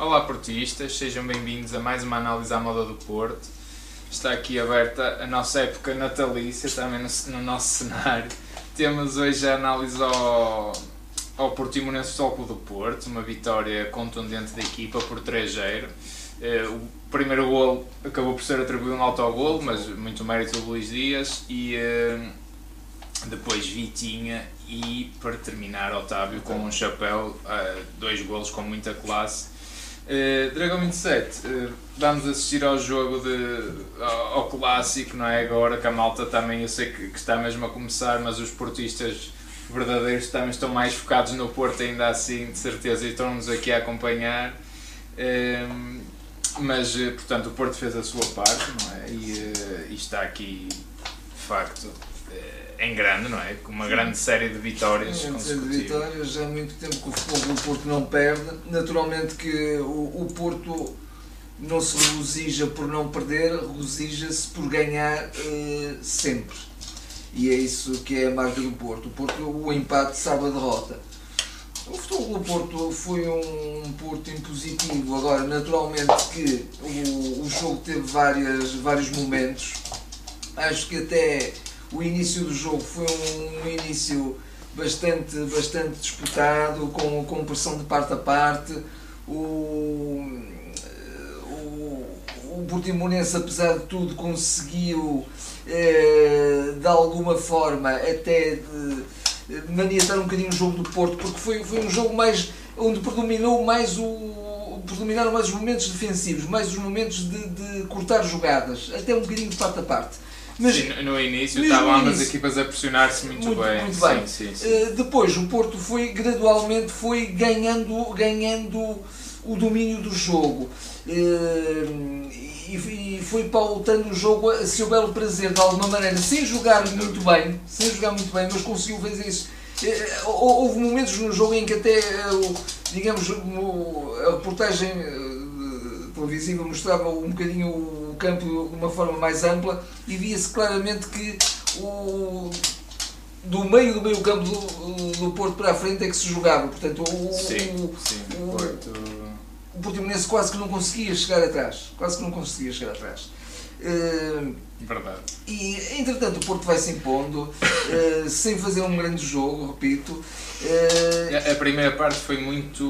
Olá portistas, sejam bem-vindos a mais uma análise à moda do Porto. Está aqui aberta a nossa época natalícia, também no nosso cenário. Temos hoje a análise ao Portimonense Futebol Clube do Porto, uma vitória contundente da equipa por 3-0. O primeiro golo acabou por ser atribuído um autogolo, mas muito mérito do Luis Díaz, e depois Vitinha e, para terminar, Otávio com um chapéu, dois golos com muita classe. Dragon27, vamos assistir ao jogo, ao clássico, não é? Agora que a malta também, eu sei que está mesmo a começar, mas os portistas verdadeiros também estão mais focados no Porto, ainda assim, de certeza, e estão-nos aqui a acompanhar. Mas, portanto, o Porto fez a sua parte, não é? E está aqui, de facto, em grande, não é? Com uma grande série de vitórias consecutivas. Há muito tempo que o futebol do Porto não perde. Naturalmente que o Porto não se regozija por não perder, regozija-se por ganhar sempre. E é isso que é a marca do Porto. O empate sabe a derrota. O futebol do Porto foi um Porto impositivo. Agora, naturalmente que o jogo teve vários momentos. Acho que até o início do jogo foi um início bastante disputado, com pressão de parte a parte. O Portimonense, apesar de tudo, conseguiu de alguma forma até maniatar um bocadinho o jogo do Porto, porque foi um jogo mais onde predominaram mais os momentos defensivos, mais os momentos de cortar jogadas, até um bocadinho de parte a parte. Mas, sim, no início estavam ambas as equipas a pressionar-se muito bem. Sim. Depois o Porto gradualmente foi ganhando o domínio do jogo e foi pautando o jogo a seu belo prazer, de alguma maneira, sem jogar muito bem, mas conseguiu fazer isso. Houve momentos no jogo em que até, digamos, a reportagem televisiva mostrava um bocadinho o campo de uma forma mais ampla e via-se claramente que do meio campo do Porto para a frente é que se jogava. Portanto, o Portimonense quase que não conseguia chegar atrás. Verdade. E entretanto o Porto vai se impondo, sem fazer um grande jogo, repito. A primeira parte foi muito.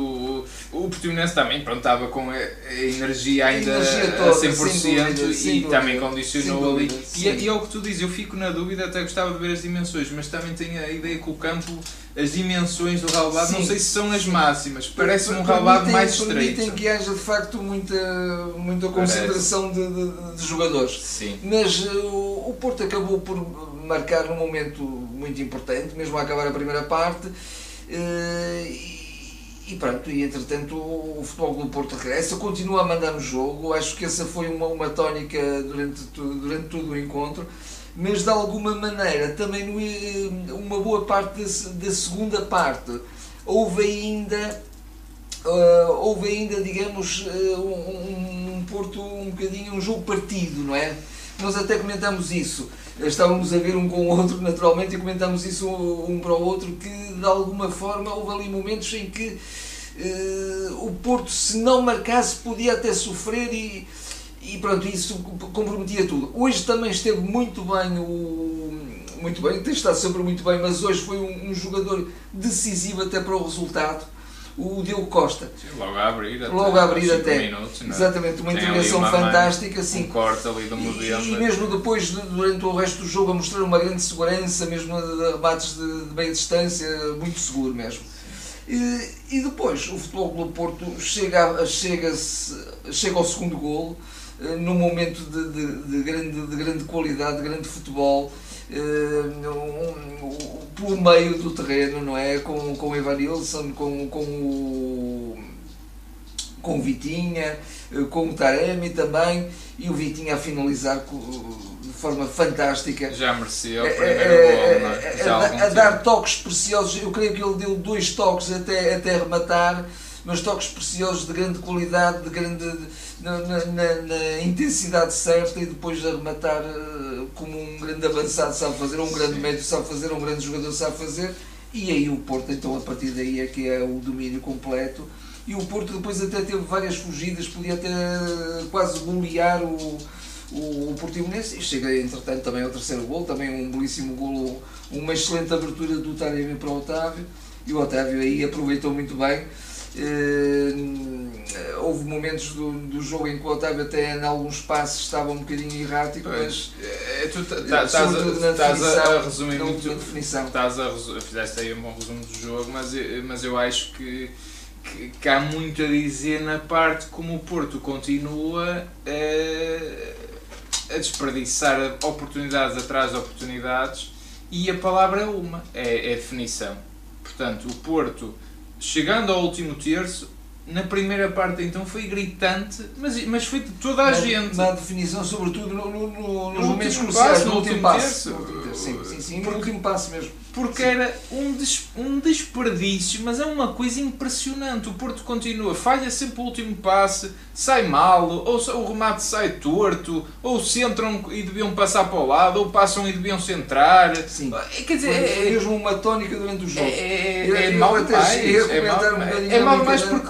O Portimonense também, pronto, estava com a energia ainda toda, a 100%, dúvida, também condicionou ali. E é o que tu dizes, eu fico na dúvida, até gostava de ver as dimensões, mas também tenho a ideia que o campo, as dimensões do Galvado, não sei se são as máximas, parece-me um Galvado mais estreito. Permitem que haja de facto muita concentração de jogadores. Sim. Mas o Porto acabou por marcar num momento muito importante, mesmo a acabar a primeira parte, e pronto, e entretanto o Futebol Clube do Porto regressa, continua a mandar no jogo. Acho que essa foi uma tónica durante todo o encontro, mas de alguma maneira também uma boa parte da segunda parte houve ainda, digamos, um Porto um jogo partido, não é? Nós até comentámos isso, estávamos a ver um com o outro naturalmente e comentámos isso um para o outro, que de alguma forma houve ali momentos em que o Porto, se não marcasse, podia até sofrer e pronto, isso comprometia tudo. Hoje também esteve muito bem, tem estado sempre muito bem, mas hoje foi um jogador decisivo até para o resultado. O Diogo Costa. Logo a abrir até. Minutos, não é? Exatamente, uma intervenção fantástica. Assim, um corte ali do Modric. E mesmo depois, durante o resto do jogo, a mostrar uma grande segurança, mesmo a rebates de meia distância, muito seguro mesmo. E depois, o Futebol Clube do Porto chega ao segundo golo, num momento de grande qualidade, de grande futebol, pelo meio do terreno, não é? Com o Evanilson, com o Vitinha, com o Taremi também, e o Vitinha a finalizar de forma fantástica. Já mereceu o primeiro golo, não é? A dar toques preciosos. Eu creio que ele deu dois toques até rematar, mas toques preciosos de grande qualidade, na intensidade certa, e depois de arrematar como um grande avançado sabe fazer, um grande médio sabe fazer, um grande jogador sabe fazer. E aí o Porto, então, a partir daí é que é o domínio completo e o Porto depois até teve várias fugidas, podia até quase golear o Portimonense, e chega entretanto também ao terceiro golo, também um belíssimo golo, uma excelente abertura do Taremi para o Otávio, e o Otávio aí aproveitou muito bem. Houve momentos do jogo em que o Otávio até em alguns passos estava um bocadinho errático, mas fizeste aí um bom resumo do jogo, mas eu acho que há muito a dizer na parte como o Porto continua a desperdiçar oportunidades atrás de oportunidades, e a palavra é uma, é definição. Portanto, o Porto, chegando ao último terço, na primeira parte então foi gritante, mas foi de toda a gente. Na definição, sobretudo nos momentos cruciais, no último passo. Sim, no último passo mesmo. Porque era um desperdício, mas é uma coisa impressionante. O Porto continua, falha sempre o último passe, sai mal, ou o remate sai torto, ou centram e deviam passar para o lado, ou passam e deviam centrar. Sim. Quer dizer, é mesmo uma tónica durante o jogo. É mau mais. É mau mais porque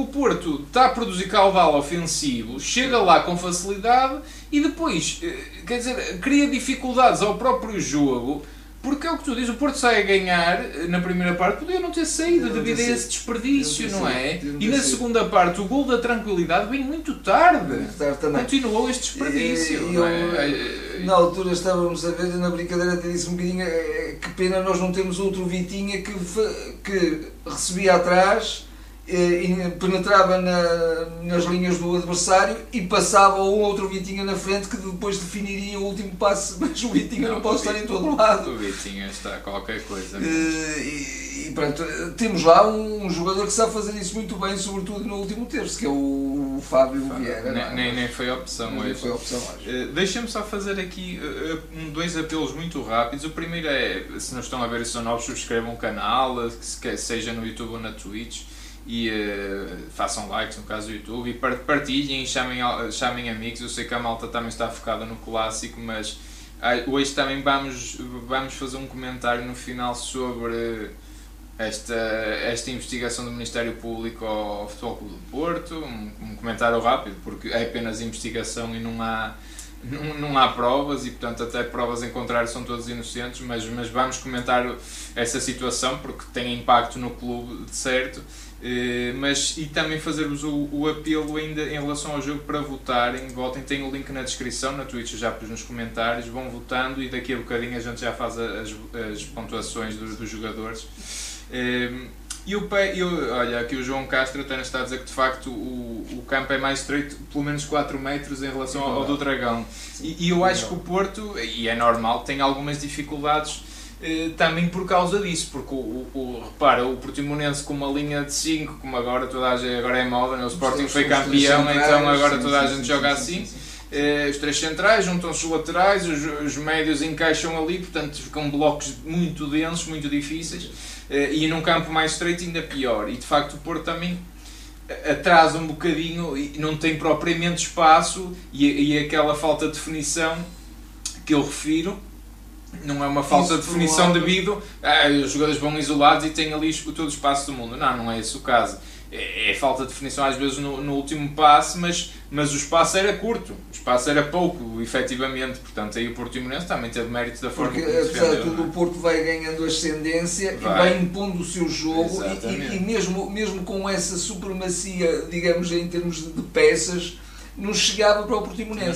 o Porto está a produzir caudal ofensivo, chega lá com facilidade e depois, quer dizer, cria dificuldades ao próprio jogo. Porque é o que tu dizes, o Porto sai a ganhar na primeira parte, podia não ter saído devido a esse desperdício, não é? E na segunda parte, o gol da tranquilidade vem muito tarde. Continuou este desperdício. Na altura estávamos a ver, na brincadeira até disse um bocadinho, que pena nós não temos outro Vitinha que recebia atrás, penetrava nas linhas do adversário e passava um outro Vitinha na frente que depois definiria o último passe, mas o Vitinha não pode estar em todo lado. O Vitinha está qualquer coisa. E pronto, temos lá um jogador que sabe fazer isso muito bem, sobretudo no último terço, que é o Fábio Vieira. Nem foi opção hoje. Deixa-me só fazer aqui dois apelos muito rápidos. O primeiro é, se não estão a ver e são novos, subscrevam o canal, seja no YouTube ou na Twitch. E façam likes, no caso do YouTube, e partilhem, chamem amigos. Eu sei que a malta também está focada no clássico, mas hoje também vamos fazer um comentário no final sobre esta investigação do Ministério Público ao Futebol Clube do Porto, um comentário rápido, porque é apenas investigação e não há provas, e portanto até provas em contrário são todos inocentes, mas vamos comentar essa situação porque tem impacto no clube, de certo. E também fazer-vos o apelo ainda em relação ao jogo para votarem, tem o link na descrição, na Twitch eu já pus nos comentários, vão votando e daqui a bocadinho a gente já faz as pontuações dos jogadores. Olha, aqui o João Castro até está a dizer que de facto o campo é mais estreito, pelo menos 4 metros em relação ao do Dragão, e eu acho que o Porto, e é normal, tem algumas dificuldades também por causa disso, porque repara, o Portimonense com uma linha de 5, como agora toda a gente, agora é moda, né? O Sporting foi campeão, então agora toda a gente joga assim. Os três centrais juntam-se, os laterais, os médios encaixam ali, portanto ficam blocos muito densos, muito difíceis, e num campo mais estreito ainda pior, e de facto o Porto também atrasa um bocadinho e não tem propriamente espaço, e aquela falta de definição que eu refiro. Não é uma falta de definição devido os jogadores vão isolados e têm ali todo o espaço do mundo. Não é esse o caso. É falta de definição às vezes no último passe, mas o espaço era curto, o espaço era pouco, efetivamente. Portanto, aí o Portimonense também teve mérito da forma como defendeu. Apesar de tudo, o Porto vai ganhando ascendência, e vai impondo o seu jogo, e mesmo com essa supremacia, digamos, em termos de peças, não chegava para o Portimonense.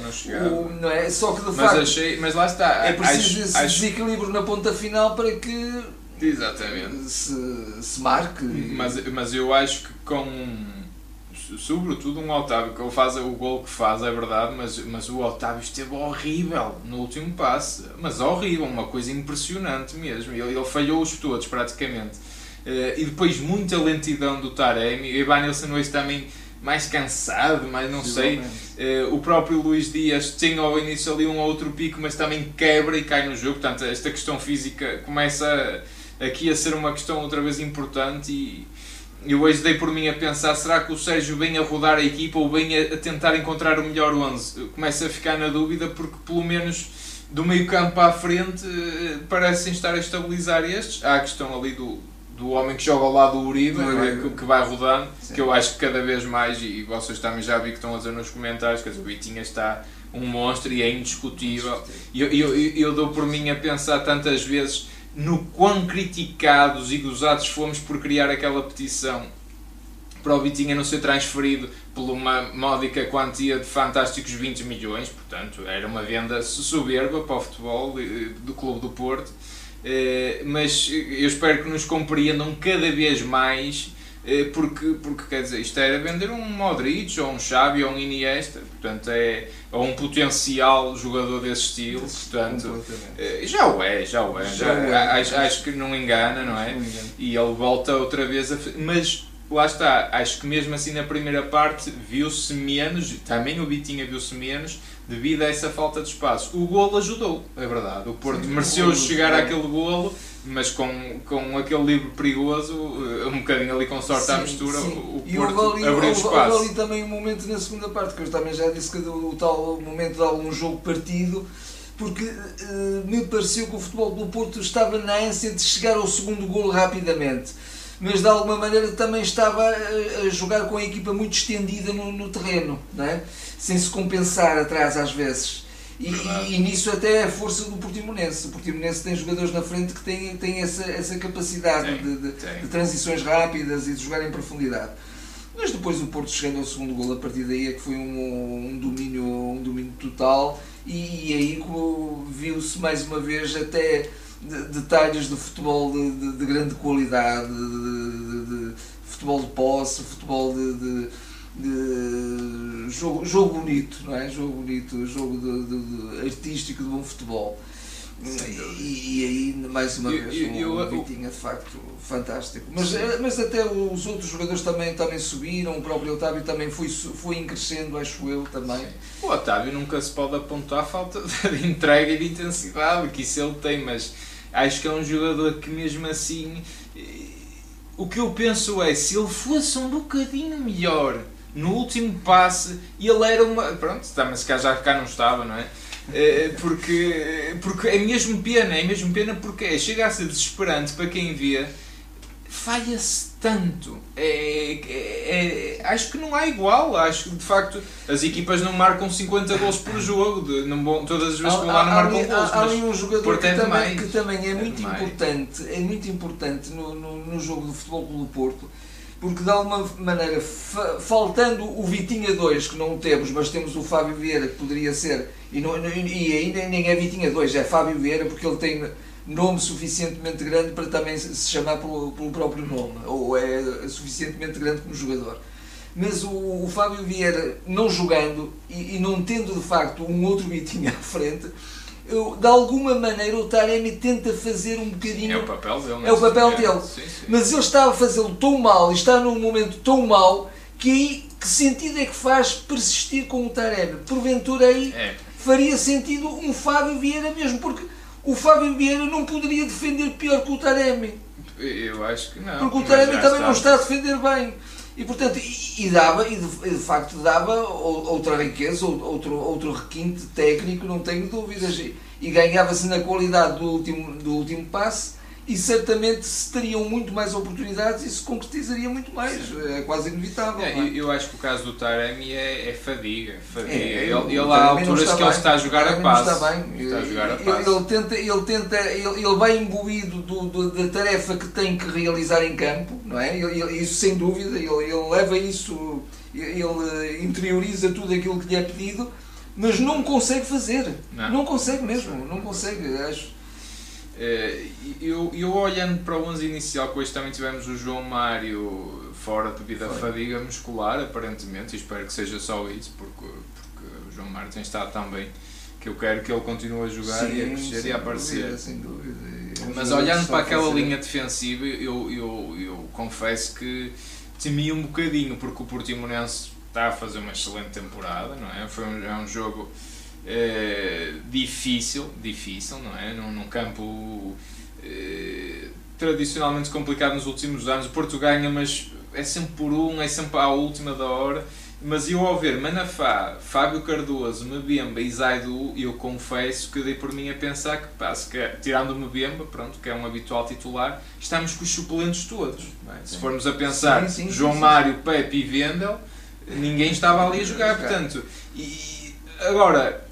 Não chegava. Não é? Só que de facto, mas lá está. É preciso esse desequilíbrio na ponta final para que se marque. Mas eu acho que sobretudo um Otávio, que ele faz o gol que faz, é verdade, mas o Otávio esteve horrível no último passe. Mas horrível, uma coisa impressionante mesmo. Ele falhou-os todos praticamente. E depois muita lentidão do Taremi. O Evanilson hoje também mais cansado, mas não sei, o próprio Luis Díaz tinha ao início ali um ou outro pico, mas também quebra e cai no jogo. Portanto, esta questão física começa aqui a ser uma questão outra vez importante, e eu hoje dei por mim a pensar, será que o Sérgio vem a rodar a equipa ou vem a tentar encontrar o melhor 11? Começa a ficar na dúvida, porque pelo menos do meio campo à frente parecem estar a estabilizar estes. Há a questão ali do do homem que joga ao lado do Uribe, que vai rodando, sim, que eu acho que cada vez mais, e vocês também já vi que estão a dizer nos comentários, que o Vitinha está um monstro e é indiscutível. E eu dou por mim a pensar tantas vezes no quão criticados e gozados fomos por criar aquela petição para o Vitinha não ser transferido por uma módica quantia de fantásticos 20 milhões, portanto era uma venda soberba para o futebol do Clube do Porto. Mas eu espero que nos compreendam cada vez mais, porque quer dizer, isto era vender um Modric, ou um Xavi, ou um Iniesta, portanto é, ou um potencial jogador desse estilo, portanto já o é. Acho que não engana, não é? E ele volta outra vez a... Mas lá está, acho que mesmo assim na primeira parte viu-se menos, também o Vitinha viu-se menos, devido a essa falta de espaço. O golo ajudou, é verdade, o Porto mereceu chegar àquele golo, mas com aquele livre perigoso, um bocadinho ali com sorte à mistura, o Porto abriu espaço. Houve ali também um momento na segunda parte, que eu também já disse que o tal momento de algum jogo partido, porque me pareceu que o Futebol Clube do Porto estava na ânsia de chegar ao segundo golo rapidamente, mas de alguma maneira também estava a jogar com a equipa muito estendida no terreno, não é? Sem se compensar atrás às vezes. E nisso até a força do Portimonense. O Portimonense tem jogadores na frente que têm essa capacidade de transições rápidas e de jogar em profundidade. Mas depois o Porto chegando ao segundo golo, a partir daí é que foi um domínio total, e aí viu-se mais uma vez até... detalhes de futebol de grande qualidade, de futebol de posse, futebol de jogo bonito, não é? Jogo bonito, jogo de artístico, de bom futebol. E aí, mais uma vez, o Vitinha de facto fantástico. Mas até os outros jogadores também subiram, o próprio Otávio também foi crescendo, acho eu, também. Sim. O Otávio nunca se pode apontar a falta de entrega e de intensidade, que isso ele tem, mas acho que é um jogador que mesmo assim... O que eu penso é, se ele fosse um bocadinho melhor no último passe, ele era uma... Pronto, mas cá não estava, não é? Porque é mesmo pena porque chega a ser desesperante para quem vê, falha-se tanto, acho que não há igual, acho que de facto as equipas não marcam 50 gols por jogo, todas as vezes que vão lá não marcam gols, há ali um jogador que também é muito importante no jogo do Futebol Clube do Porto, porque de alguma maneira, faltando o Vitinha 2, que não o temos, mas temos o Fábio Vieira, que poderia ser, e aí nem é Vitinha 2, é Fábio Vieira, porque ele tem nome suficientemente grande para também se chamar pelo próprio nome, ou é suficientemente grande como jogador. Mas o Fábio Vieira, não jogando e não tendo de facto um outro Vitinha à frente, de alguma maneira o Taremi tenta fazer um bocadinho... É o papel dele. É o papel dele. Sim. Mas ele está a fazê-lo tão mal, e está num momento tão mal, que aí que sentido é que faz persistir com o Taremi? Porventura aí faria sentido um Fábio Vieira mesmo, porque o Fábio Vieira não poderia defender pior que o Taremi. Eu acho que não. Porque o Taremi também não está a defender bem. E portanto, dava outra riqueza, outro requinte técnico, não tenho dúvidas, e ganhava-se na qualidade do último passe, e certamente se teriam muito mais oportunidades e se concretizaria muito mais, é quase inevitável. Eu acho que o caso do Taremi é fadiga. Ele há alturas que ele está a jogar a passe. Ele vai imbuído da tarefa que tem que realizar em campo, não é? Isso sem dúvida, ele leva isso, ele interioriza tudo aquilo que lhe é pedido, mas não consegue fazer, não consegue mesmo. Acho. Eu olhando para o 11 inicial, que hoje também tivemos o João Mário fora devido à fadiga muscular, aparentemente, e espero que seja só isso, porque o João Mário tem estado tão bem que eu quero que ele continue a jogar, sim, e a crescer e a aparecer. Sem dúvida. Mas olhando para aquela linha defensiva, eu confesso que temi um bocadinho, porque o Portimonense está a fazer uma excelente temporada, não é? É um jogo... difícil, não é? Num campo tradicionalmente complicado nos últimos anos. O Porto ganha, mas é sempre por um, é sempre à última da hora, Mas eu, ao ver Manafá, Fábio Cardoso, Mbemba e Zaidu, eu confesso que dei por mim a pensar que, pá, tirando o Mbemba, pronto, que é um habitual titular, estamos com os suplentes todos. Não é? Se formos a pensar, João Mário, Pepe e Vendel, ninguém estava ali a jogar. Portanto, e agora,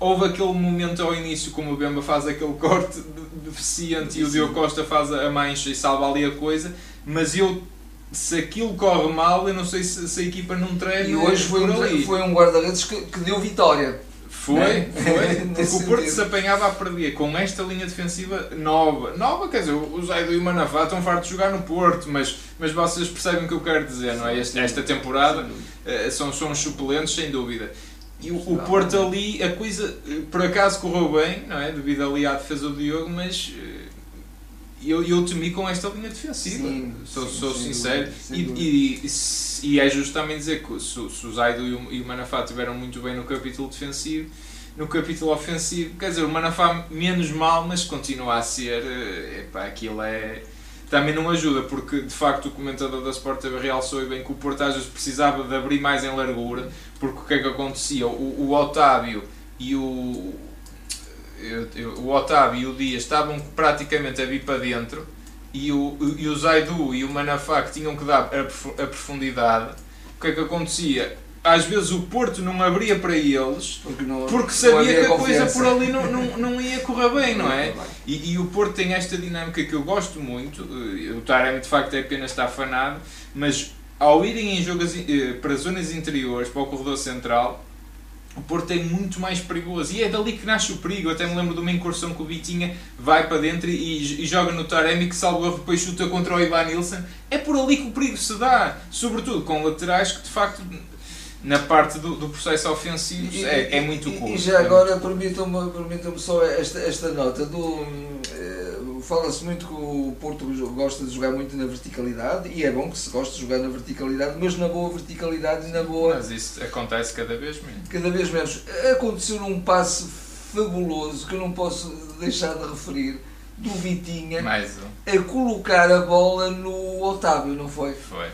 houve aquele momento ao início, como o Mbemba faz aquele corte deficiente e o Diogo Costa faz a mancha e salva ali a coisa, mas eu... se aquilo corre mal, eu não sei se a equipa não treme. E hoje foi um guarda-redes que deu vitória. Foi. Porque o Porto se apanhava a perder com esta linha defensiva nova. Nova, quer dizer, o Zaidu e o Manafá estão fartos de jogar no Porto, mas vocês percebem o que eu quero dizer, não é? Esta temporada são suplentes, sem dúvida. E o Porto ali, a coisa por acaso correu bem, não é? Devido ali à defesa do Diogo, mas... Eu temi com esta linha defensiva, sou sincero, e é justo também dizer que se o Zaidu e o Manafá estiveram muito bem no capítulo defensivo, no capítulo ofensivo, quer dizer, o Manafá menos mal, mas continua a ser, epá, aquilo é... Também não ajuda, porque de facto o comentador da Sport TV realçou bem que o Porto às vezes precisava de abrir mais em largura, porque o que é que acontecia? O Otávio e o Otávio e o Dias estavam praticamente a vir para dentro e o Zaidu e o Manafá que tinham que dar a profundidade. O que é que acontecia? Às vezes o Porto não abria para eles porque sabia que a coisa por ali não ia correr bem, não é? E o Porto tem esta dinâmica que eu gosto muito. O Taremi de facto é apenas está afanado, mas ao irem em jogos para zonas interiores, para o corredor central, o Porto é muito mais perigoso e é dali que nasce o perigo. Eu até me lembro de uma incursão que o Vitinha vai para dentro e joga no Taremi, que salvo erro depois chuta contra o Evanilson. É por ali que o perigo se dá, sobretudo com laterais que de facto na parte do processo ofensivo é muito curto. E já agora permitam-me só esta nota. Fala-se muito que o Porto gosta de jogar muito na verticalidade, e é bom que se goste de jogar na verticalidade, mas na boa verticalidade e na boa... Mas isso acontece cada vez menos. Cada vez menos. Aconteceu um passe fabuloso, que eu não posso deixar de referir, do Vitinha, a colocar a bola no Otávio, não foi? Foi.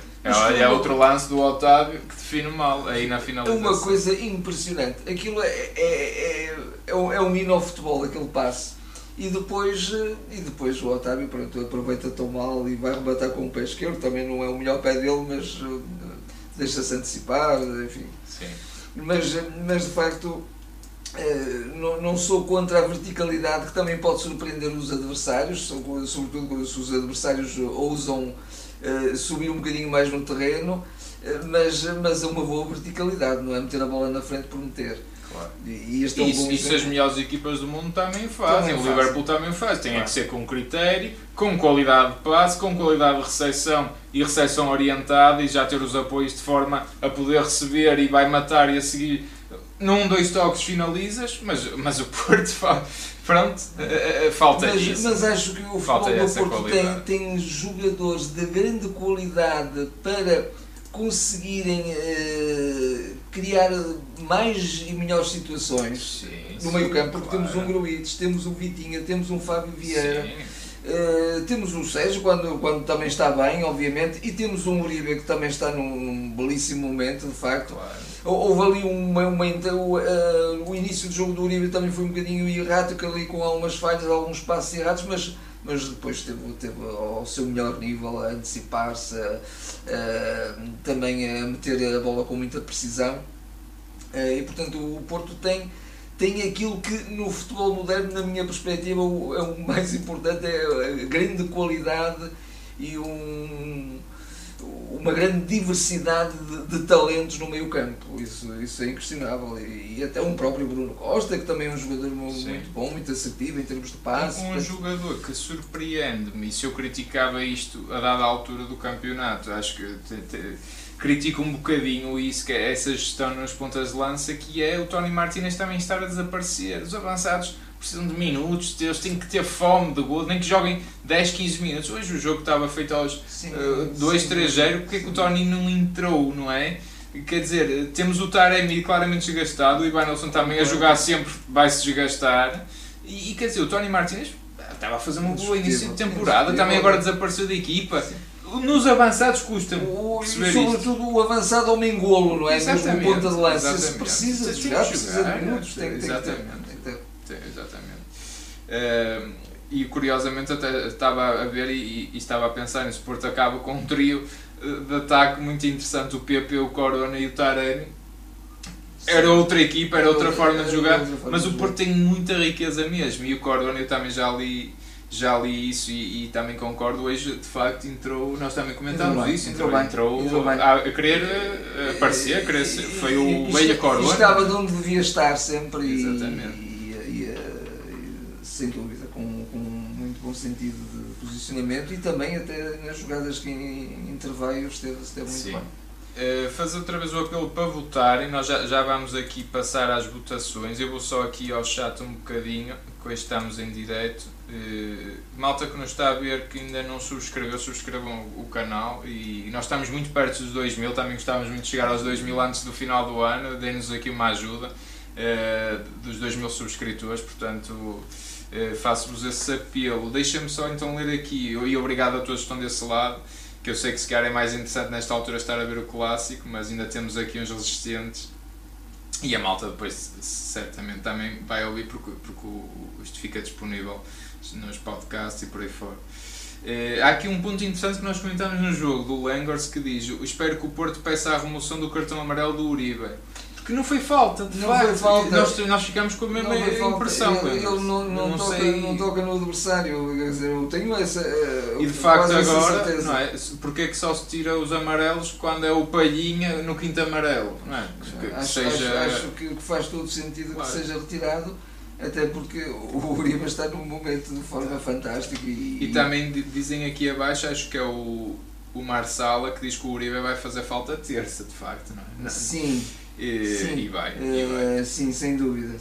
É outro lance do Otávio que define mal, aí na finalização. Uma coisa impressionante. Aquilo é um hino ao futebol, aquele passe. E depois o Otávio, pronto, aproveita tão mal e vai rebatar com o pé esquerdo, também não é o melhor pé dele, mas deixa-se antecipar, enfim. Sim. Mas de facto, não sou contra a verticalidade, que também pode surpreender os adversários, sobretudo se os adversários ousam subir um bocadinho mais no terreno, mas é uma boa verticalidade, não é meter a bola na frente por meter. Claro. E este isso as melhores equipas do mundo também fazem, o Liverpool também faz, tem que ser com critério, com qualidade de passe, com qualidade de recepção e recepção orientada, e já ter os apoios de forma a poder receber e vai matar e a seguir num, dois toques finalizas, mas o Porto falta isso. Mas acho que o Porto tem jogadores de grande qualidade para conseguirem criar mais e melhores situações no meio campo, porque temos um Grujić, temos um Vitinha, temos um Fábio Vieira, temos um Sérgio quando também está bem, obviamente, e temos um Uribe que também está num belíssimo momento, de facto. Claro. Houve ali o início do jogo do Uribe também foi um bocadinho errático, ali com algumas falhas, alguns passos errados, mas depois teve ao seu melhor nível, a antecipar-se, também a meter a bola com muita precisão. E portanto o Porto tem aquilo que no futebol moderno, na minha perspectiva, o mais importante é a grande qualidade e uma grande diversidade de talentos no meio campo. Isso é inquestionável. E até um próprio Bruno Costa, que também é um jogador muito bom, muito assertivo em termos de passe. Um jogador que surpreende-me, e se eu criticava isto a dada altura do campeonato, acho que critico um bocadinho isso, que é essa gestão nas pontas de lança, que é o Toni Martínez também estar a desaparecer. Os avançados precisam de minutos, eles têm que ter fome de gol, nem que joguem 10, 15 minutos. Hoje o jogo estava feito aos 2-3-0, porque é que o Toni não entrou, não é? Quer dizer, temos o Taremi claramente desgastado, o Evanilson também a jogar sempre vai-se desgastar, e quer dizer, o Toni Martínez estava a fazer uma boa início de temporada, também agora desapareceu da equipa. Sim. Nos avançados custa-me perceber isto. Sobretudo o avançado ao mengolo, não é? Exatamente. Mesmo ponta de lança. Se precisa de jogar, precisa de minutos. Exatamente. E curiosamente até estava a ver e estava a pensar nesse Porto acaba com um trio de ataque muito interessante. O Pepe, o Corona e o Taremi. Era outra equipa, era outra forma de jogar, mas o Porto tem muita riqueza mesmo. E o Corona, eu também já li isso e também concordo. Hoje, de facto, entrou, nós também comentámos isso, entrou a querer aparecer, foi o meio Corona. Estava de onde devia estar sempre. Exatamente. E sem dúvida, com muito bom sentido de posicionamento e também até nas jogadas que interveio esteve muito bem. Fazer outra vez o apelo para votarem, nós já vamos aqui passar às votações. Eu vou só aqui ao chat um bocadinho, que hoje estamos em direto. Malta que nos está a ver, que ainda não subscreveu, subscrevam o canal. E nós estamos muito perto dos 2000, também gostávamos muito de chegar aos 2000 antes do final do ano. Deem-nos aqui uma ajuda dos 2000 subscritores, portanto... faço-vos esse apelo. Deixa-me só então ler aqui, e obrigado a todos que estão desse lado, que eu sei que se calhar é mais interessante nesta altura estar a ver o clássico, mas ainda temos aqui uns resistentes e a malta depois certamente também vai ouvir porque isto fica disponível nos podcasts e por aí fora. Há aqui um ponto interessante que nós comentámos no jogo do Langors, que diz: espero que o Porto peça a remoção do cartão amarelo do Uribe. Que não foi falta, de facto. Nós ficamos com a mesma impressão. Ele não toca no adversário, quer dizer, eu tenho essa e de facto agora, não é? Porque é que só se tira os amarelos quando é o Palhinha no quinto amarelo? Não é? Acho que faz todo sentido, claro, que seja retirado. Até porque o Uribe está num momento de forma fantástica. E também dizem aqui abaixo, acho que é o Marsala, que diz que o Uribe vai fazer falta terça, de facto, não é? Sim. E vai. Sim, sem dúvida.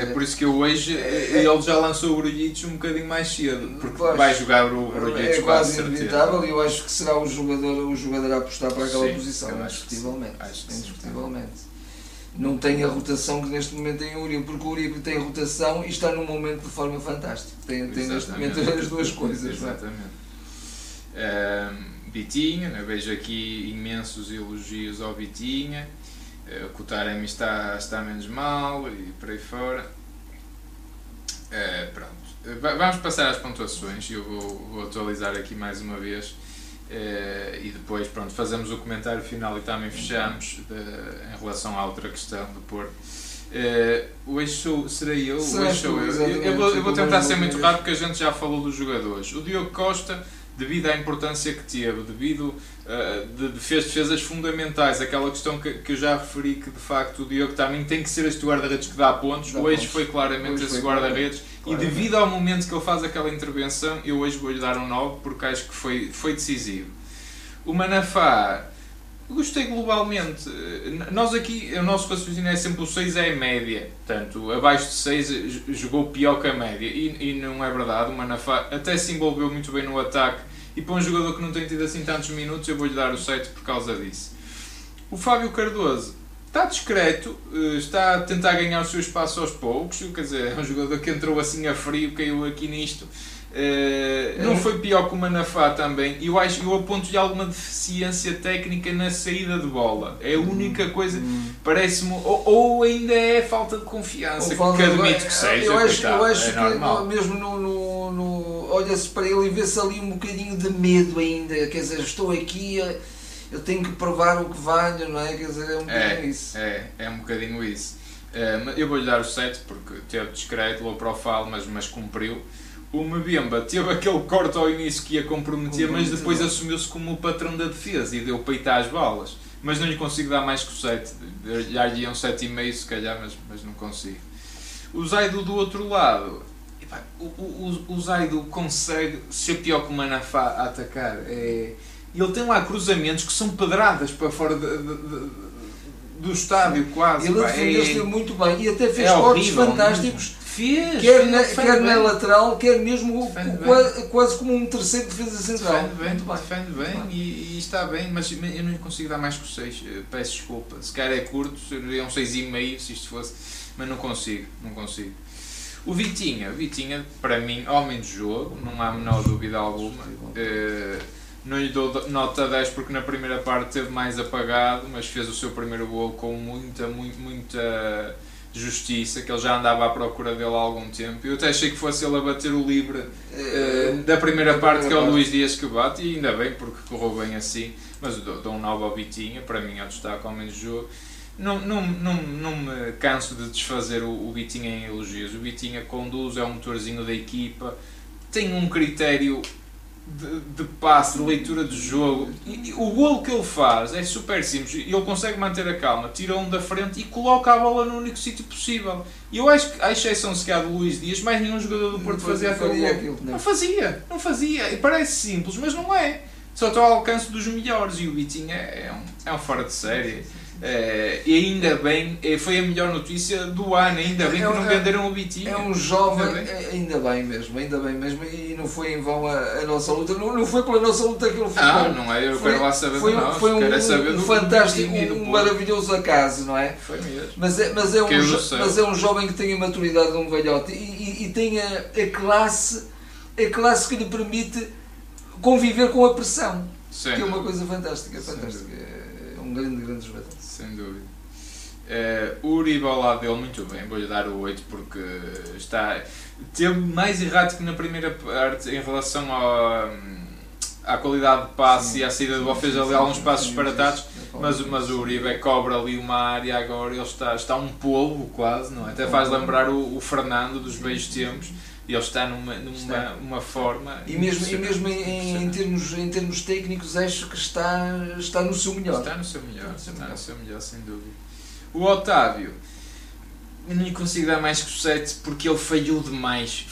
É por isso que eu hoje, ele já lançou o Grujić um bocadinho mais cedo, porque claro, vai jogar o Grujić quase inevitável, e eu acho que será o jogador a apostar para aquela posição, indiscutivelmente. Não tem a rotação que neste momento tem o Uribe, porque o Uribe tem a rotação e está num momento de forma fantástica, tem neste momento as duas coisas. Exatamente. Vitinha, eu vejo aqui imensos elogios ao Vitinha. O Taremi está menos mal e por aí fora. Pronto. Vamos passar às pontuações. Eu vou atualizar aqui mais uma vez e depois, pronto, fazemos o comentário final e também fechamos em relação à outra questão do Porto. Eu vou tentar ser muito rápido, porque a gente já falou dos jogadores. O Diogo Costa, devido à importância que teve, devido fez defesas fundamentais, aquela questão que eu já referi, que de facto o Diogo também tem que ser este guarda-redes que dá pontos, hoje foi claramente esse guarda-redes, e devido ao momento que ele faz aquela intervenção, eu hoje vou-lhe dar um 9, porque acho que foi decisivo. O Manafá, gostei globalmente. Nós aqui, o nosso raciocínio é sempre o 6 é a média, portanto, abaixo de 6 jogou pior que a média, e não é verdade. O Manafá até se envolveu muito bem no ataque, e para um jogador que não tem tido assim tantos minutos, eu vou-lhe dar o 7 por causa disso. O Fábio Cardoso está discreto, está a tentar ganhar o seu espaço aos poucos, quer dizer, é um jogador que entrou assim a frio, caiu aqui nisto. Não foi pior que o Manafá também. Eu acho que eu aponto de alguma deficiência técnica na saída de bola. É a única coisa, parece-me, ou ainda é falta de confiança, que admito que seja. Eu acho normal. Que mesmo olha-se para ele e vê-se ali um bocadinho de medo ainda. Quer dizer, estou aqui, eu tenho que provar o que valho, não é? Quer dizer, é um bocadinho isso. É um bocadinho isso. Eu vou-lhe dar o 7 porque teve discreto, low profile, mas cumpriu. O Mbemba teve aquele corte ao início que ia comprometer, mas depois assumiu-se como o patrão da defesa e deu peito às balas. Mas não lhe consigo dar mais que o 7. Dar-lhe um 7,5 se calhar, mas não consigo. O Zaidu do outro lado. O Zaidu consegue ser pior que o Manafá a atacar. Ele tem lá cruzamentos que são pedradas para fora do estádio quase. Ele defendeu-se muito bem e até fez cortes fantásticos. Quer na lateral, quer mesmo quase como um terceiro defesa central. Defende bem. E está bem, mas eu não consigo dar mais que o 6. Peço desculpa. Se calhar é curto, seria um 6,5 se isto fosse, mas não consigo. O Vitinha, para mim, homem de jogo, não há a menor dúvida alguma. Não lhe dou nota 10 porque na primeira parte teve mais apagado, mas fez o seu primeiro gol com muita justiça, que ele já andava à procura dele há algum tempo. Eu até achei que fosse ele a bater o livre da primeira parte, que é o Luis Díaz que bate, e ainda bem, porque correu bem assim. Mas dou um 9 ao Vitinha, para mim é um destaque ao menos do jogo. Não me canso de desfazer o Vitinha em elogios. O Vitinha conduz, é um motorzinho da equipa, tem um critério de passe, de leitura de jogo, e o golo que ele faz é super simples, ele consegue manter a calma, tira um da frente e coloca a bola no único sítio possível. E eu acho que, à exceção se calhar do Luis Díaz, mais nenhum jogador do Porto fazia aquele golo. Não fazia, parece simples, mas não é, só está ao alcance dos melhores. E o Vitinha é um fora de série. E ainda bem, foi a melhor notícia do ano, ainda bem que não venderam o Vitinha. É um jovem, ainda bem mesmo, e não foi em vão a nossa luta, não foi pela nossa luta que ele foi. Eu quero lá saber de nós, foi um fantástico, um maravilhoso acaso, não é? Foi mesmo. Mas é um jovem que tem a maturidade de um velhote e tem a classe que lhe permite conviver com a pressão, que é uma coisa fantástica. Um grande jogador. Sem dúvida. O Uribe ao lado dele, muito bem, vou-lhe dar o 8 porque teve mais errático na primeira parte em relação à qualidade de passe, sim, e à saída de bola. Fez ali alguns passos disparatados, mas o Uribe cobra ali uma área agora, ele está um polvo quase, não é? Até faz lembrar o Fernando dos beijos tempos. Ele está numa forma... E mesmo em termos técnicos, acho que está no seu melhor. Está no seu melhor, sem dúvida. O Otávio, não lhe consigo dar mais que o 7, porque ele falhou demais.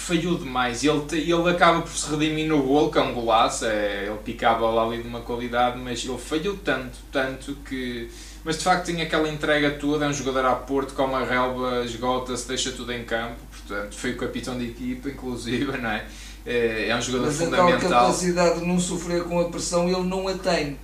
Ele acaba por se redimir no golo, que é um golaço, ele picava lá ali de uma qualidade, mas ele falhou tanto que... Mas de facto tem aquela entrega toda, é um jogador a Porto, como a relva, esgota-se, deixa tudo em campo, portanto foi o capitão da equipa, inclusive, não é? É um jogador fundamental. Mas a tal capacidade de não sofrer com a pressão, ele não a tem.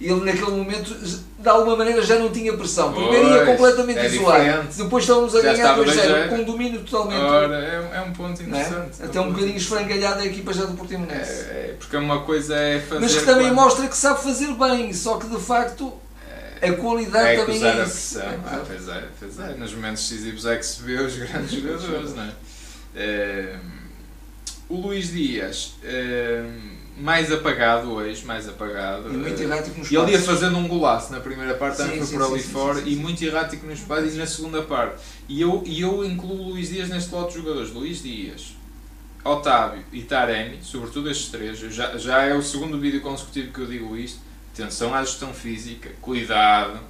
Ele naquele momento, de alguma maneira, já não tinha pressão. Primeiro ia completamente isolado, depois estávamos a ganhar 2-0, com um domínio totalmente... Ora, é um ponto interessante. É? Até um bocadinho esfrangalhado a equipa já do Portimonense. Porque uma coisa é fazer... Mas que também mostra que sabe fazer bem, só que de facto... A qualidade também é isso. Pois é. Nos momentos decisivos é que se vê os grandes jogadores, não é? O Luis Díaz, mais apagado hoje. E muito errático nos passos. Ele ia fazendo um golaço na primeira parte, foi por ali fora. Muito errático nos passos e na segunda parte. E eu incluo o Luis Díaz neste lote de jogadores. Luis Díaz, Otávio e Taremi, sobretudo estes três. Já é o segundo vídeo consecutivo que eu digo isto. Atenção à gestão física, cuidado.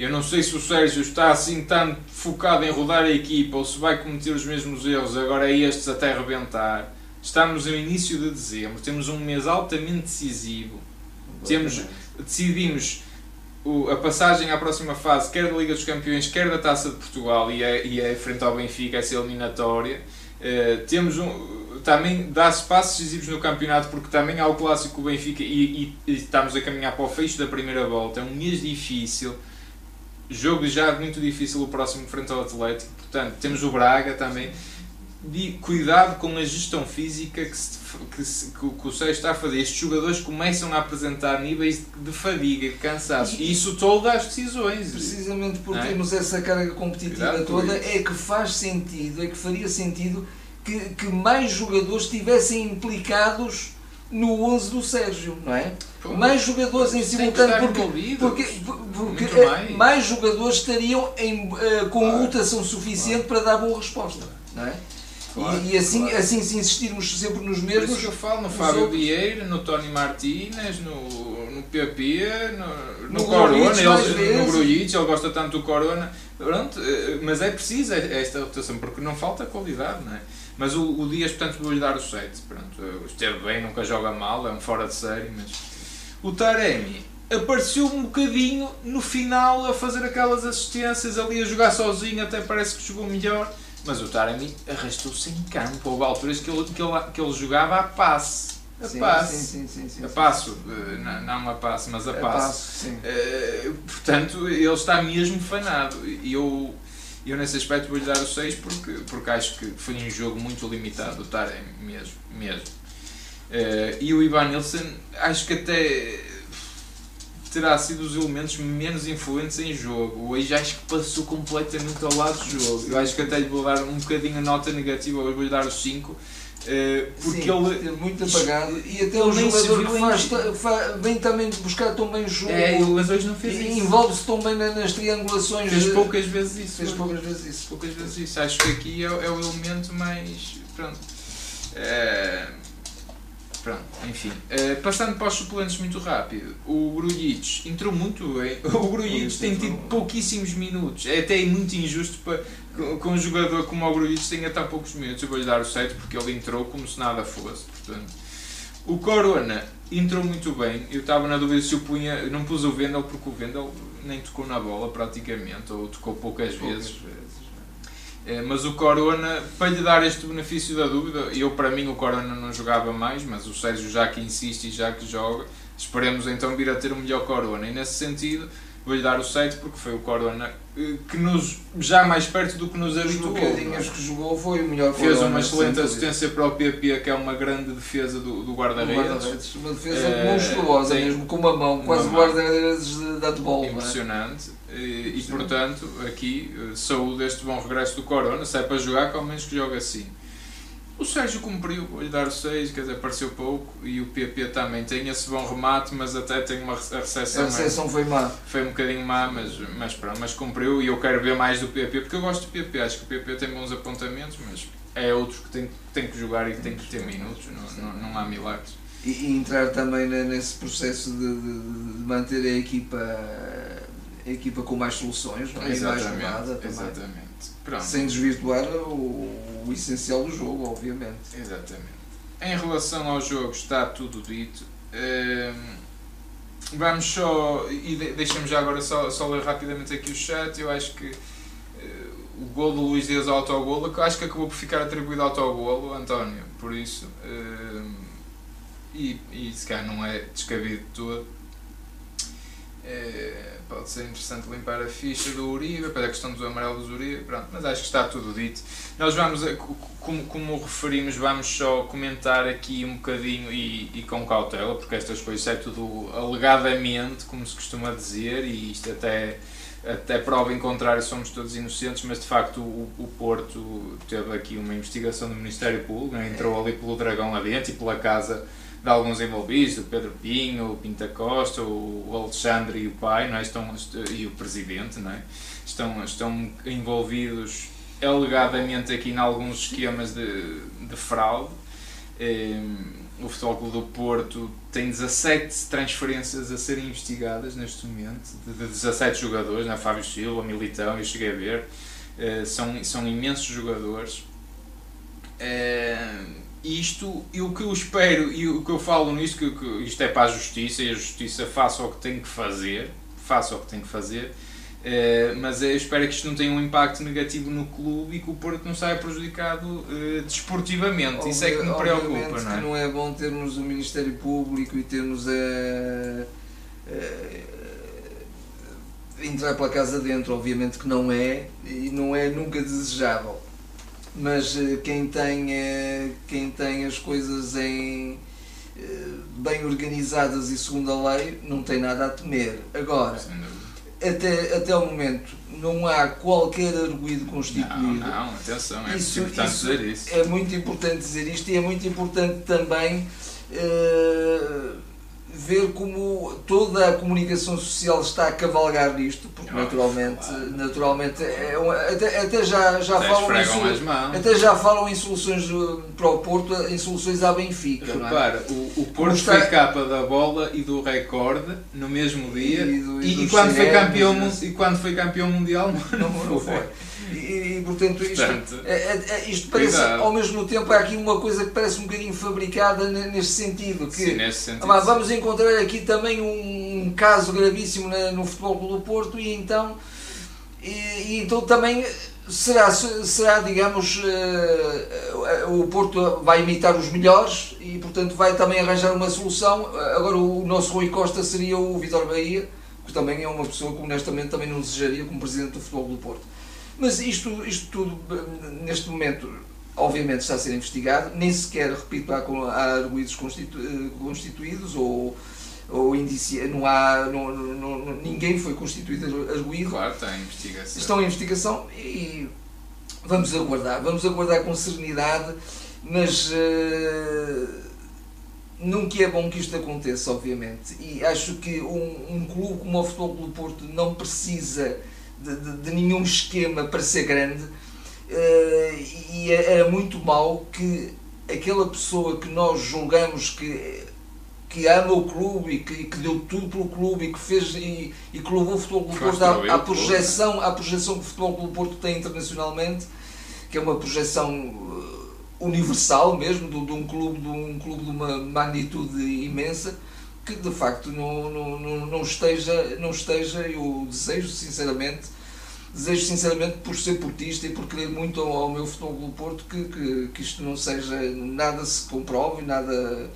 Eu não sei se o Sérgio está assim tanto focado em rodar a equipa ou se vai cometer os mesmos erros agora, estes até arrebentar. Estamos no início de dezembro, temos um mês altamente decisivo. Decidimos a passagem à próxima fase, quer da Liga dos Campeões, quer da Taça de Portugal, e é frente ao Benfica, essa eliminatória. Também dá-se passos decisivos no campeonato, porque também há o clássico do Benfica e estamos a caminhar para o fecho da primeira volta. É um mês difícil, jogo já muito difícil o próximo frente ao Atlético, portanto temos o Braga também. E cuidado com a gestão física que o Sérgio está a fazer. Estes jogadores começam a apresentar níveis de fadiga, de cansaço, e isso toda as decisões. Precisamente por termos essa carga competitiva toda, é que faz sentido, é que faria sentido que mais jogadores estivessem implicados no 11 do Sérgio, não é? Pô, mais jogadores em simultâneo, porque mais jogadores estariam com rotação suficiente para dar boa resposta, não é? Claro, assim, se insistirmos sempre nos mesmos... Por isso que eu falo no Fábio Vieira, no Toni Martínez, no Pepe, no Corona, no Grujić, ele gosta tanto do Corona. Pronto, mas é preciso esta rotação, porque não falta qualidade, não é? Mas o Díaz, portanto, vou-lhe dar o 7. Pronto, esteve bem, nunca joga mal, é um fora de série, mas... O Taremi apareceu um bocadinho no final a fazer aquelas assistências ali, a jogar sozinho, até parece que jogou melhor. Mas o Taremi arrastou-se em campo. Houve alturas que ele jogava a passe. A passo. Portanto, ele está mesmo fanado. E eu nesse aspecto vou-lhe dar o 6 porque acho que foi um jogo muito limitado. O Taremi mesmo. E o Evanilson acho que até terá sido os elementos menos influentes em jogo. Hoje acho que passou completamente ao lado do jogo. Eu acho que até lhe vou dar um bocadinho a nota negativa, hoje vou-lhe dar os 5. Porque sim, ele é muito apagado e até o jogador que vem também buscar tão bem o jogo, mas hoje não fez isso. Envolve-se tão bem nas triangulações. Fez poucas vezes isso. Acho que aqui é o elemento mais... Pronto, enfim. Passando para os suplentes muito rápido, o Grujić entrou muito bem. O Grujić tem tido pouquíssimos minutos. É até muito injusto para... com um jogador como o Grujić tenha tão poucos minutos. Eu vou-lhe dar o 7 porque ele entrou como se nada fosse. Portanto, o Corona entrou muito bem. Eu estava na dúvida se eu punha... não pus o Vendel porque o Vendel nem tocou na bola praticamente, ou tocou poucas vezes. Mas o Corona, para lhe dar este benefício da dúvida, para mim o Corona não jogava mais, mas o Sérgio já que insiste e já que joga, esperemos então vir a ter um melhor Corona. E nesse sentido, vou-lhe dar o 7 porque foi o Corona que nos, já mais perto do que nos habituou. Os bocadinhos que jogou foi o melhor Corona. Fez uma excelente assistência para o Pepe, que é uma grande defesa do guarda-redes. Uma defesa monstruosa mesmo, com uma mão, quase guarda-redes da bola. Impressionante. E portanto, aqui, saúde este bom regresso do Corona, se é para jogar, que ao menos que joga assim. O Sérgio cumpriu, vou-lhe dar o 6, quer dizer, pareceu pouco, e o PP também tem esse bom remate, mas até tem uma recepção. A recepção foi má. Foi um bocadinho má, mas pronto, mas cumpriu, e eu quero ver mais do PP, porque eu gosto do PP, acho que o PP tem bons apontamentos, mas é outro que tem que jogar e que tem que ter minutos, não há milagres. E entrar também nesse processo de manter a equipa... a equipa com mais soluções, não é? Exatamente, Pronto. Sem desvirtuar o essencial do jogo, obviamente. Exatamente. Em relação ao jogo está tudo dito. Vamos só, e deixa-me já agora só ler rapidamente aqui o chat. Eu acho que o golo do Luis Díaz ao autogolo, que eu acho que acabou por ficar atribuído ao autogolo, António, por isso, e se calhar não é descabido todo. Pode ser interessante limpar a ficha do Uribe, para a questão dos amarelos do Uribe, pronto, mas acho que está tudo dito. Nós vamos, como referimos, vamos só comentar aqui um bocadinho e com cautela, porque estas coisas é tudo alegadamente, como se costuma dizer, e isto até prova em contrário, somos todos inocentes, mas de facto o Porto teve aqui uma investigação do Ministério Público, né? Entrou ali pelo Dragão lá dentro e pela casa de alguns envolvidos, do Pedro Pinho, o Pinto Costa, o Alexandre e o pai, não é? E o presidente, não é? Estão envolvidos alegadamente aqui em alguns esquemas de fraude. O Futebol Clube do Porto tem 17 transferências a serem investigadas neste momento, de 17 jogadores, não é? Fábio Silva, Militão, eu cheguei a ver, são imensos jogadores. Isto, e o que eu espero, e o que eu falo nisto, que isto é para a Justiça, e a Justiça faça o que tem que fazer, mas eu espero que isto não tenha um impacto negativo no clube e que o Porto não saia prejudicado desportivamente. Isso é que me preocupa, não é? Que não é bom termos o Ministério Público e termos a entrar pela casa dentro, obviamente que não é, e não é nunca desejável. Mas quem tem as coisas bem organizadas e segundo a lei, não tem nada a temer. Agora, até o momento, não há qualquer arguido constituído. Não, atenção, é importante dizer isso. É muito importante dizer isto e é muito importante também ver como toda a comunicação social está a cavalgar nisto, porque naturalmente até já falam em soluções para o Porto, em soluções à Benfica. Repara, não é? o Porto foi capa da Bola e do Recorde no mesmo dia e quando foi campeão mundial não foi. E portanto isto parece, cuidado. Ao mesmo tempo há aqui uma coisa que parece um bocadinho fabricada neste sentido, que sim, nesse sentido, vamos encontrar aqui também um caso gravíssimo no Futebol Clube do Porto e então também será digamos, o Porto vai imitar os melhores e portanto vai também arranjar uma solução. Agora o nosso Rui Costa seria o Vítor Bahia, que também é uma pessoa que honestamente também não desejaria como presidente do Futebol Clube do Porto. Mas isto tudo, neste momento, obviamente está a ser investigado, nem sequer, repito, há arguídos constituídos ou indiciados, ninguém foi constituído arguído. Claro, está em investigação. Estão em investigação e vamos aguardar com serenidade, mas nunca é bom que isto aconteça, obviamente, e acho que um clube como o Futebol Clube do Porto não precisa de nenhum esquema para ser grande, e era muito mau que aquela pessoa que nós julgamos que ama o clube e que deu tudo pelo clube e que fez e que levou o Futebol Clube do Porto à projeção que o Futebol Clube do Porto tem internacionalmente, que é uma projeção universal mesmo, de um clube de uma magnitude imensa, que de facto não esteja, eu desejo sinceramente, por ser portista e por querer muito ao meu Futebol Clube do Porto, que isto não seja, nada se comprove, nada...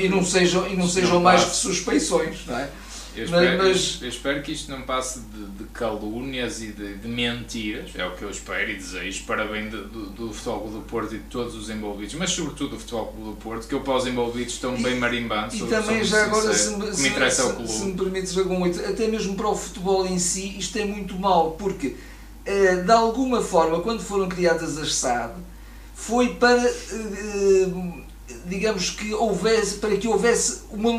e não sejam mais que suspeições, não é? Eu espero que isto não passe de calúnias e de mentiras, é o que eu espero e desejo, para bem do Futebol Clube do Porto e de todos os envolvidos, mas sobretudo do Futebol Clube do Porto, que eu para os envolvidos estão bem marimbados. E também já agora, se me permites, até mesmo para o futebol em si, isto é muito mau, porque de alguma forma, quando foram criadas as SAD, foi para, digamos, que houvesse, para que houvesse uma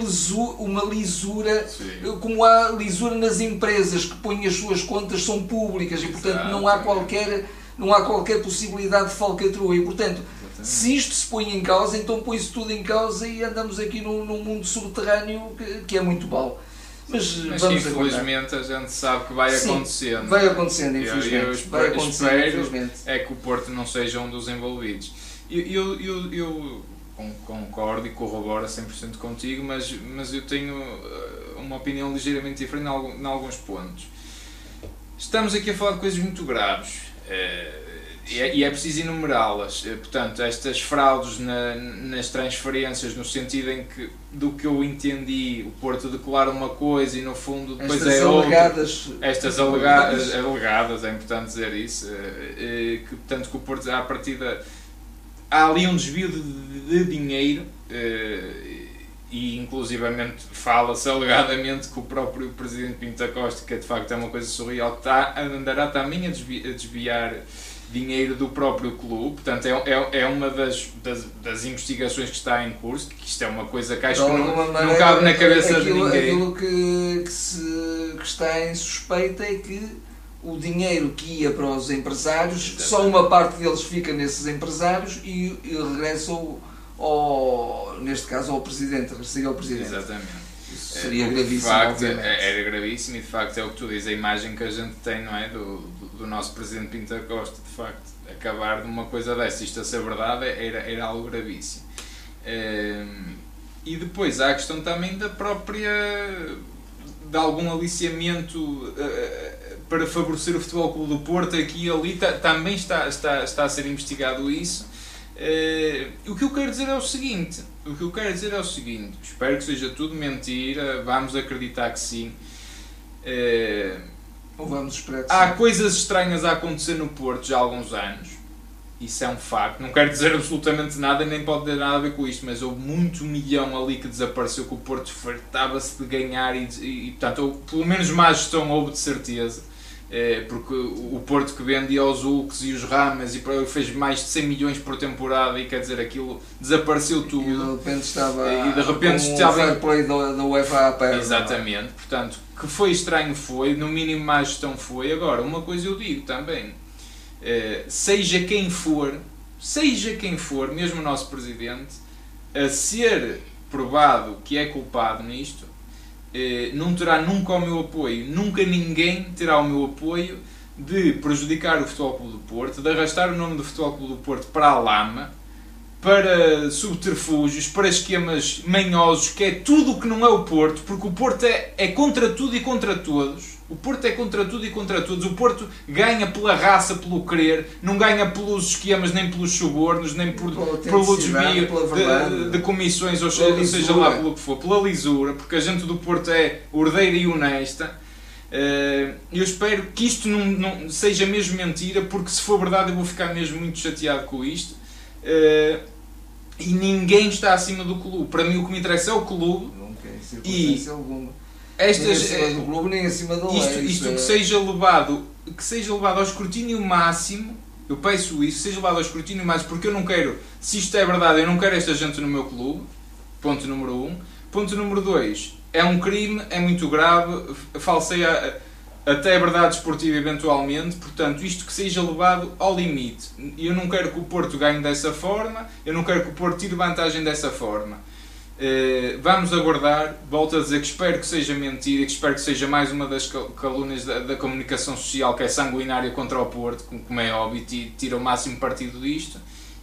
lisura, sim, como há lisura nas empresas, que põem as suas contas, são públicas, e portanto não há qualquer possibilidade de falcatrua, e portanto, exatamente, se isto se põe em causa, então põe-se tudo em causa e andamos aqui num mundo subterrâneo que é muito mau. Mas vamos, infelizmente, aguardar. A gente sabe que vai, sim, acontecendo. Vai acontecendo, infelizmente. Eu espero, infelizmente, é que o Porto não seja um dos envolvidos. Eu concordo e corroboro a 100% contigo, mas eu tenho uma opinião ligeiramente diferente em alguns pontos. Estamos aqui a falar de coisas muito graves e é preciso enumerá-las. Portanto, estas fraudes nas transferências, no sentido em que, do que eu entendi, o Porto declara uma coisa e no fundo depois estas é outra. Estas alegadas, é importante dizer isso, que, portanto, que o Porto, à partida, há ali um desvio de dinheiro, e inclusivamente fala-se alegadamente que o próprio presidente Pinto Costa, que de facto é uma coisa surreal, andará também a desviar dinheiro do próprio clube. Portanto, é uma das investigações que está em curso, que isto é uma coisa que acho que não cabe na cabeça de ninguém. Aquilo que está em suspeita é que o dinheiro que ia para os empresários, só uma parte deles fica nesses empresários e regressa neste caso ao Presidente, regressaria ao Presidente. Exatamente. Isso seria gravíssimo, de facto, era gravíssimo, e de facto é o que tu dizes, a imagem que a gente tem, não é, do nosso Presidente Pinto Costa, de facto, acabar de uma coisa dessa, isto a ser verdade, era algo gravíssimo. E depois há a questão também da própria... de algum aliciamento para favorecer o Futebol Clube do Porto aqui e ali, também está a ser investigado isso. O que eu quero dizer é o seguinte, espero que seja tudo mentira, vamos acreditar que sim. Ou vamos esperar que sim. Há coisas estranhas a acontecer no Porto já há alguns anos, isso é um facto, não quero dizer absolutamente nada, nem pode ter nada a ver com isto, mas houve muito milhão ali que desapareceu, que o Porto fartava-se de ganhar e portanto, ou, pelo menos má gestão houve de certeza, porque o Porto que vendia aos Hulks e os Ramas e fez mais de 100 milhões por temporada, e quer dizer, aquilo desapareceu tudo. E de repente estava fair play da UEFA à perna. Exatamente, portanto, que foi estranho foi, no mínimo má gestão foi. Agora, uma coisa eu digo também, seja quem for, mesmo o nosso presidente, a ser provado que é culpado nisto, não terá nunca o meu apoio, nunca ninguém terá o meu apoio de prejudicar o Futebol Clube do Porto, de arrastar o nome do Futebol Clube do Porto para a lama, para subterfúgios, para esquemas manhosos, que é tudo o que não é o Porto, porque o Porto é contra tudo e contra todos. O Porto é contra tudo e contra todos. O Porto ganha pela raça, pelo querer, não ganha pelos esquemas, nem pelos subornos, nem pelo desvio de comissões, ou seja lá pelo que for, pela lisura, porque a gente do Porto é ordeira e honesta. Eu espero que isto não seja mesmo mentira, porque se for verdade eu vou ficar mesmo muito chateado com isto. E ninguém está acima do clube. Para mim o que me interessa é o clube. Não quer dizer que estas, nem acima do clube, nem acima da lei. Isto é... que seja levado ao escrutínio máximo, eu peço isso, que seja levado ao escrutínio máximo, porque eu não quero, se isto é verdade, eu não quero esta gente no meu clube, ponto número 1. Ponto número 2, é um crime, é muito grave, falseia até a verdade esportiva eventualmente, portanto isto que seja levado ao limite. Eu não quero que o Porto ganhe dessa forma, eu não quero que o Porto tire vantagem dessa forma. Vamos aguardar, volto a dizer que espero que seja mentira, que espero que seja mais uma das calúnias da comunicação social, que é sanguinária contra o Porto, como é óbvio, tira o máximo partido disto,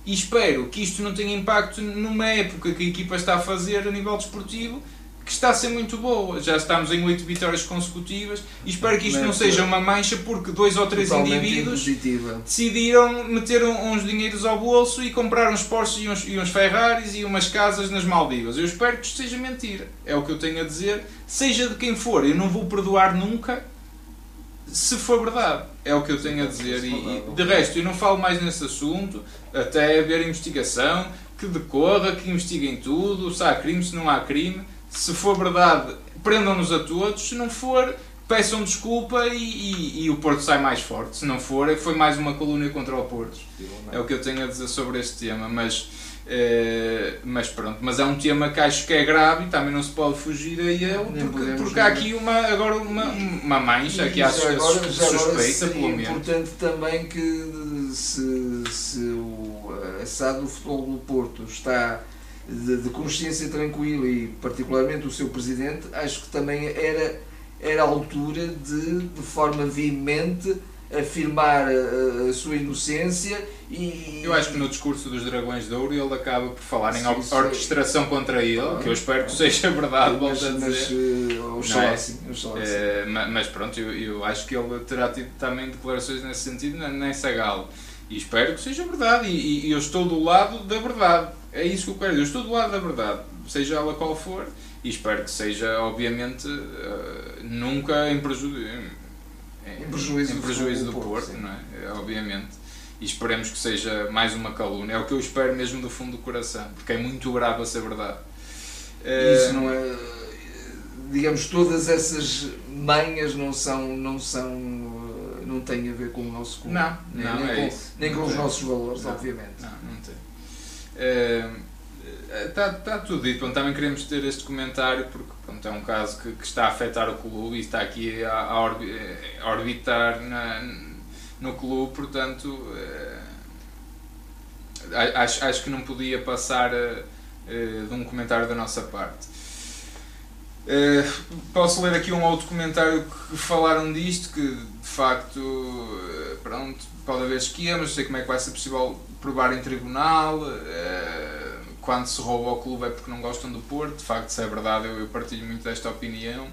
e espero que isto não tenha impacto numa época que a equipa está a fazer a nível desportivo, que está a ser muito boa. Já estamos em 8 vitórias consecutivas e espero que isto não seja uma mancha porque 2 ou 3 indivíduos decidiram meter uns dinheiros ao bolso e comprar uns Porsche e uns Ferraris e umas casas nas Maldivas. Eu espero que isto seja mentira, é o que eu tenho a dizer, seja de quem for, eu não vou perdoar nunca se for verdade, é o que eu tenho a dizer. E de resto eu não falo mais nesse assunto até haver investigação que decorra, que investiguem tudo, se há crime, se não há crime. Se for verdade, prendam-nos a todos, se não for, peçam desculpa e o Porto sai mais forte. Se não for, foi mais uma calúnia contra o Porto. É o que eu tenho a dizer sobre este tema, mas pronto. Mas é um tema que acho que é grave e também não se pode fugir a ele, porque há aqui uma mancha que acho suspeita, pelo menos. É importante também que se a SAD do Futebol do Porto está... de consciência tranquila e particularmente o seu presidente, acho que também era a altura de forma veemente afirmar a sua inocência e... Eu acho que no discurso dos Dragões de Ouro ele acaba por falar em orquestração contra ele, que eu espero que seja verdade, volto a dizer. Mas pronto, eu acho que ele terá tido também declarações nesse sentido, nessa gala. E espero que seja verdade, e eu estou do lado da verdade, é isso que eu quero dizer, eu estou do lado da verdade, seja ela qual for, e espero que seja, obviamente, nunca em prejuízo do Porto, não é? Obviamente, e esperemos que seja mais uma calúnia, é o que eu espero mesmo do fundo do coração, porque é muito grave essa verdade. Isso não é, digamos, todas essas manhas não tem a ver com o nosso clube, nem com os nossos valores, obviamente. Não tem. Está tudo dito. Pronto, também queremos ter este comentário porque pronto, é um caso que está a afetar o clube e está aqui a orbitar no clube, portanto acho que não podia passar de um comentário da nossa parte. Posso ler aqui um outro comentário que falaram disto, que de facto, pronto, pode haver esquemas, não sei como é que vai ser possível provar em tribunal, quando se rouba ao clube é porque não gostam do Porto, de facto se é verdade eu partilho muito desta opinião,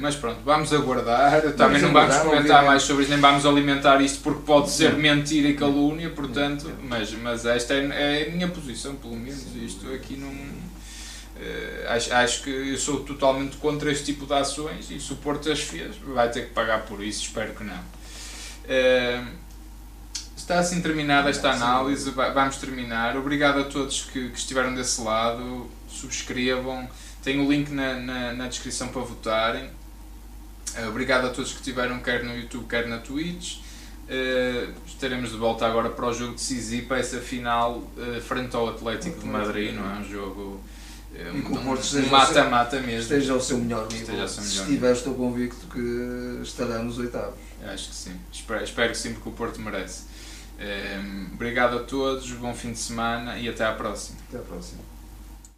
mas pronto, vamos aguardar, também não vamos comentar mais sobre isto, nem vamos alimentar isto porque pode ser mentira e calúnia, portanto, mas esta é a minha posição, pelo menos, isto aqui não... Acho que eu sou totalmente contra este tipo de ações e se o Porto as fez, vai ter que pagar por isso, espero que não. Está assim terminada esta análise, vamos terminar. Obrigado a todos que estiveram desse lado, subscrevam, tem o link na descrição para votarem. Obrigado a todos que estiveram quer no YouTube, quer na Twitch. Estaremos de volta agora para o jogo decisivo, para essa final frente ao Atlético de Madrid, não é? Um jogo... E que o Porto mata-mata mesmo. Esteja ao seu melhor nível. Se estiver, estou convicto que estará nos oitavos. Acho que sim. Espero que sim, porque o Porto merece. Obrigado a todos, bom fim de semana e até à próxima. Até à próxima.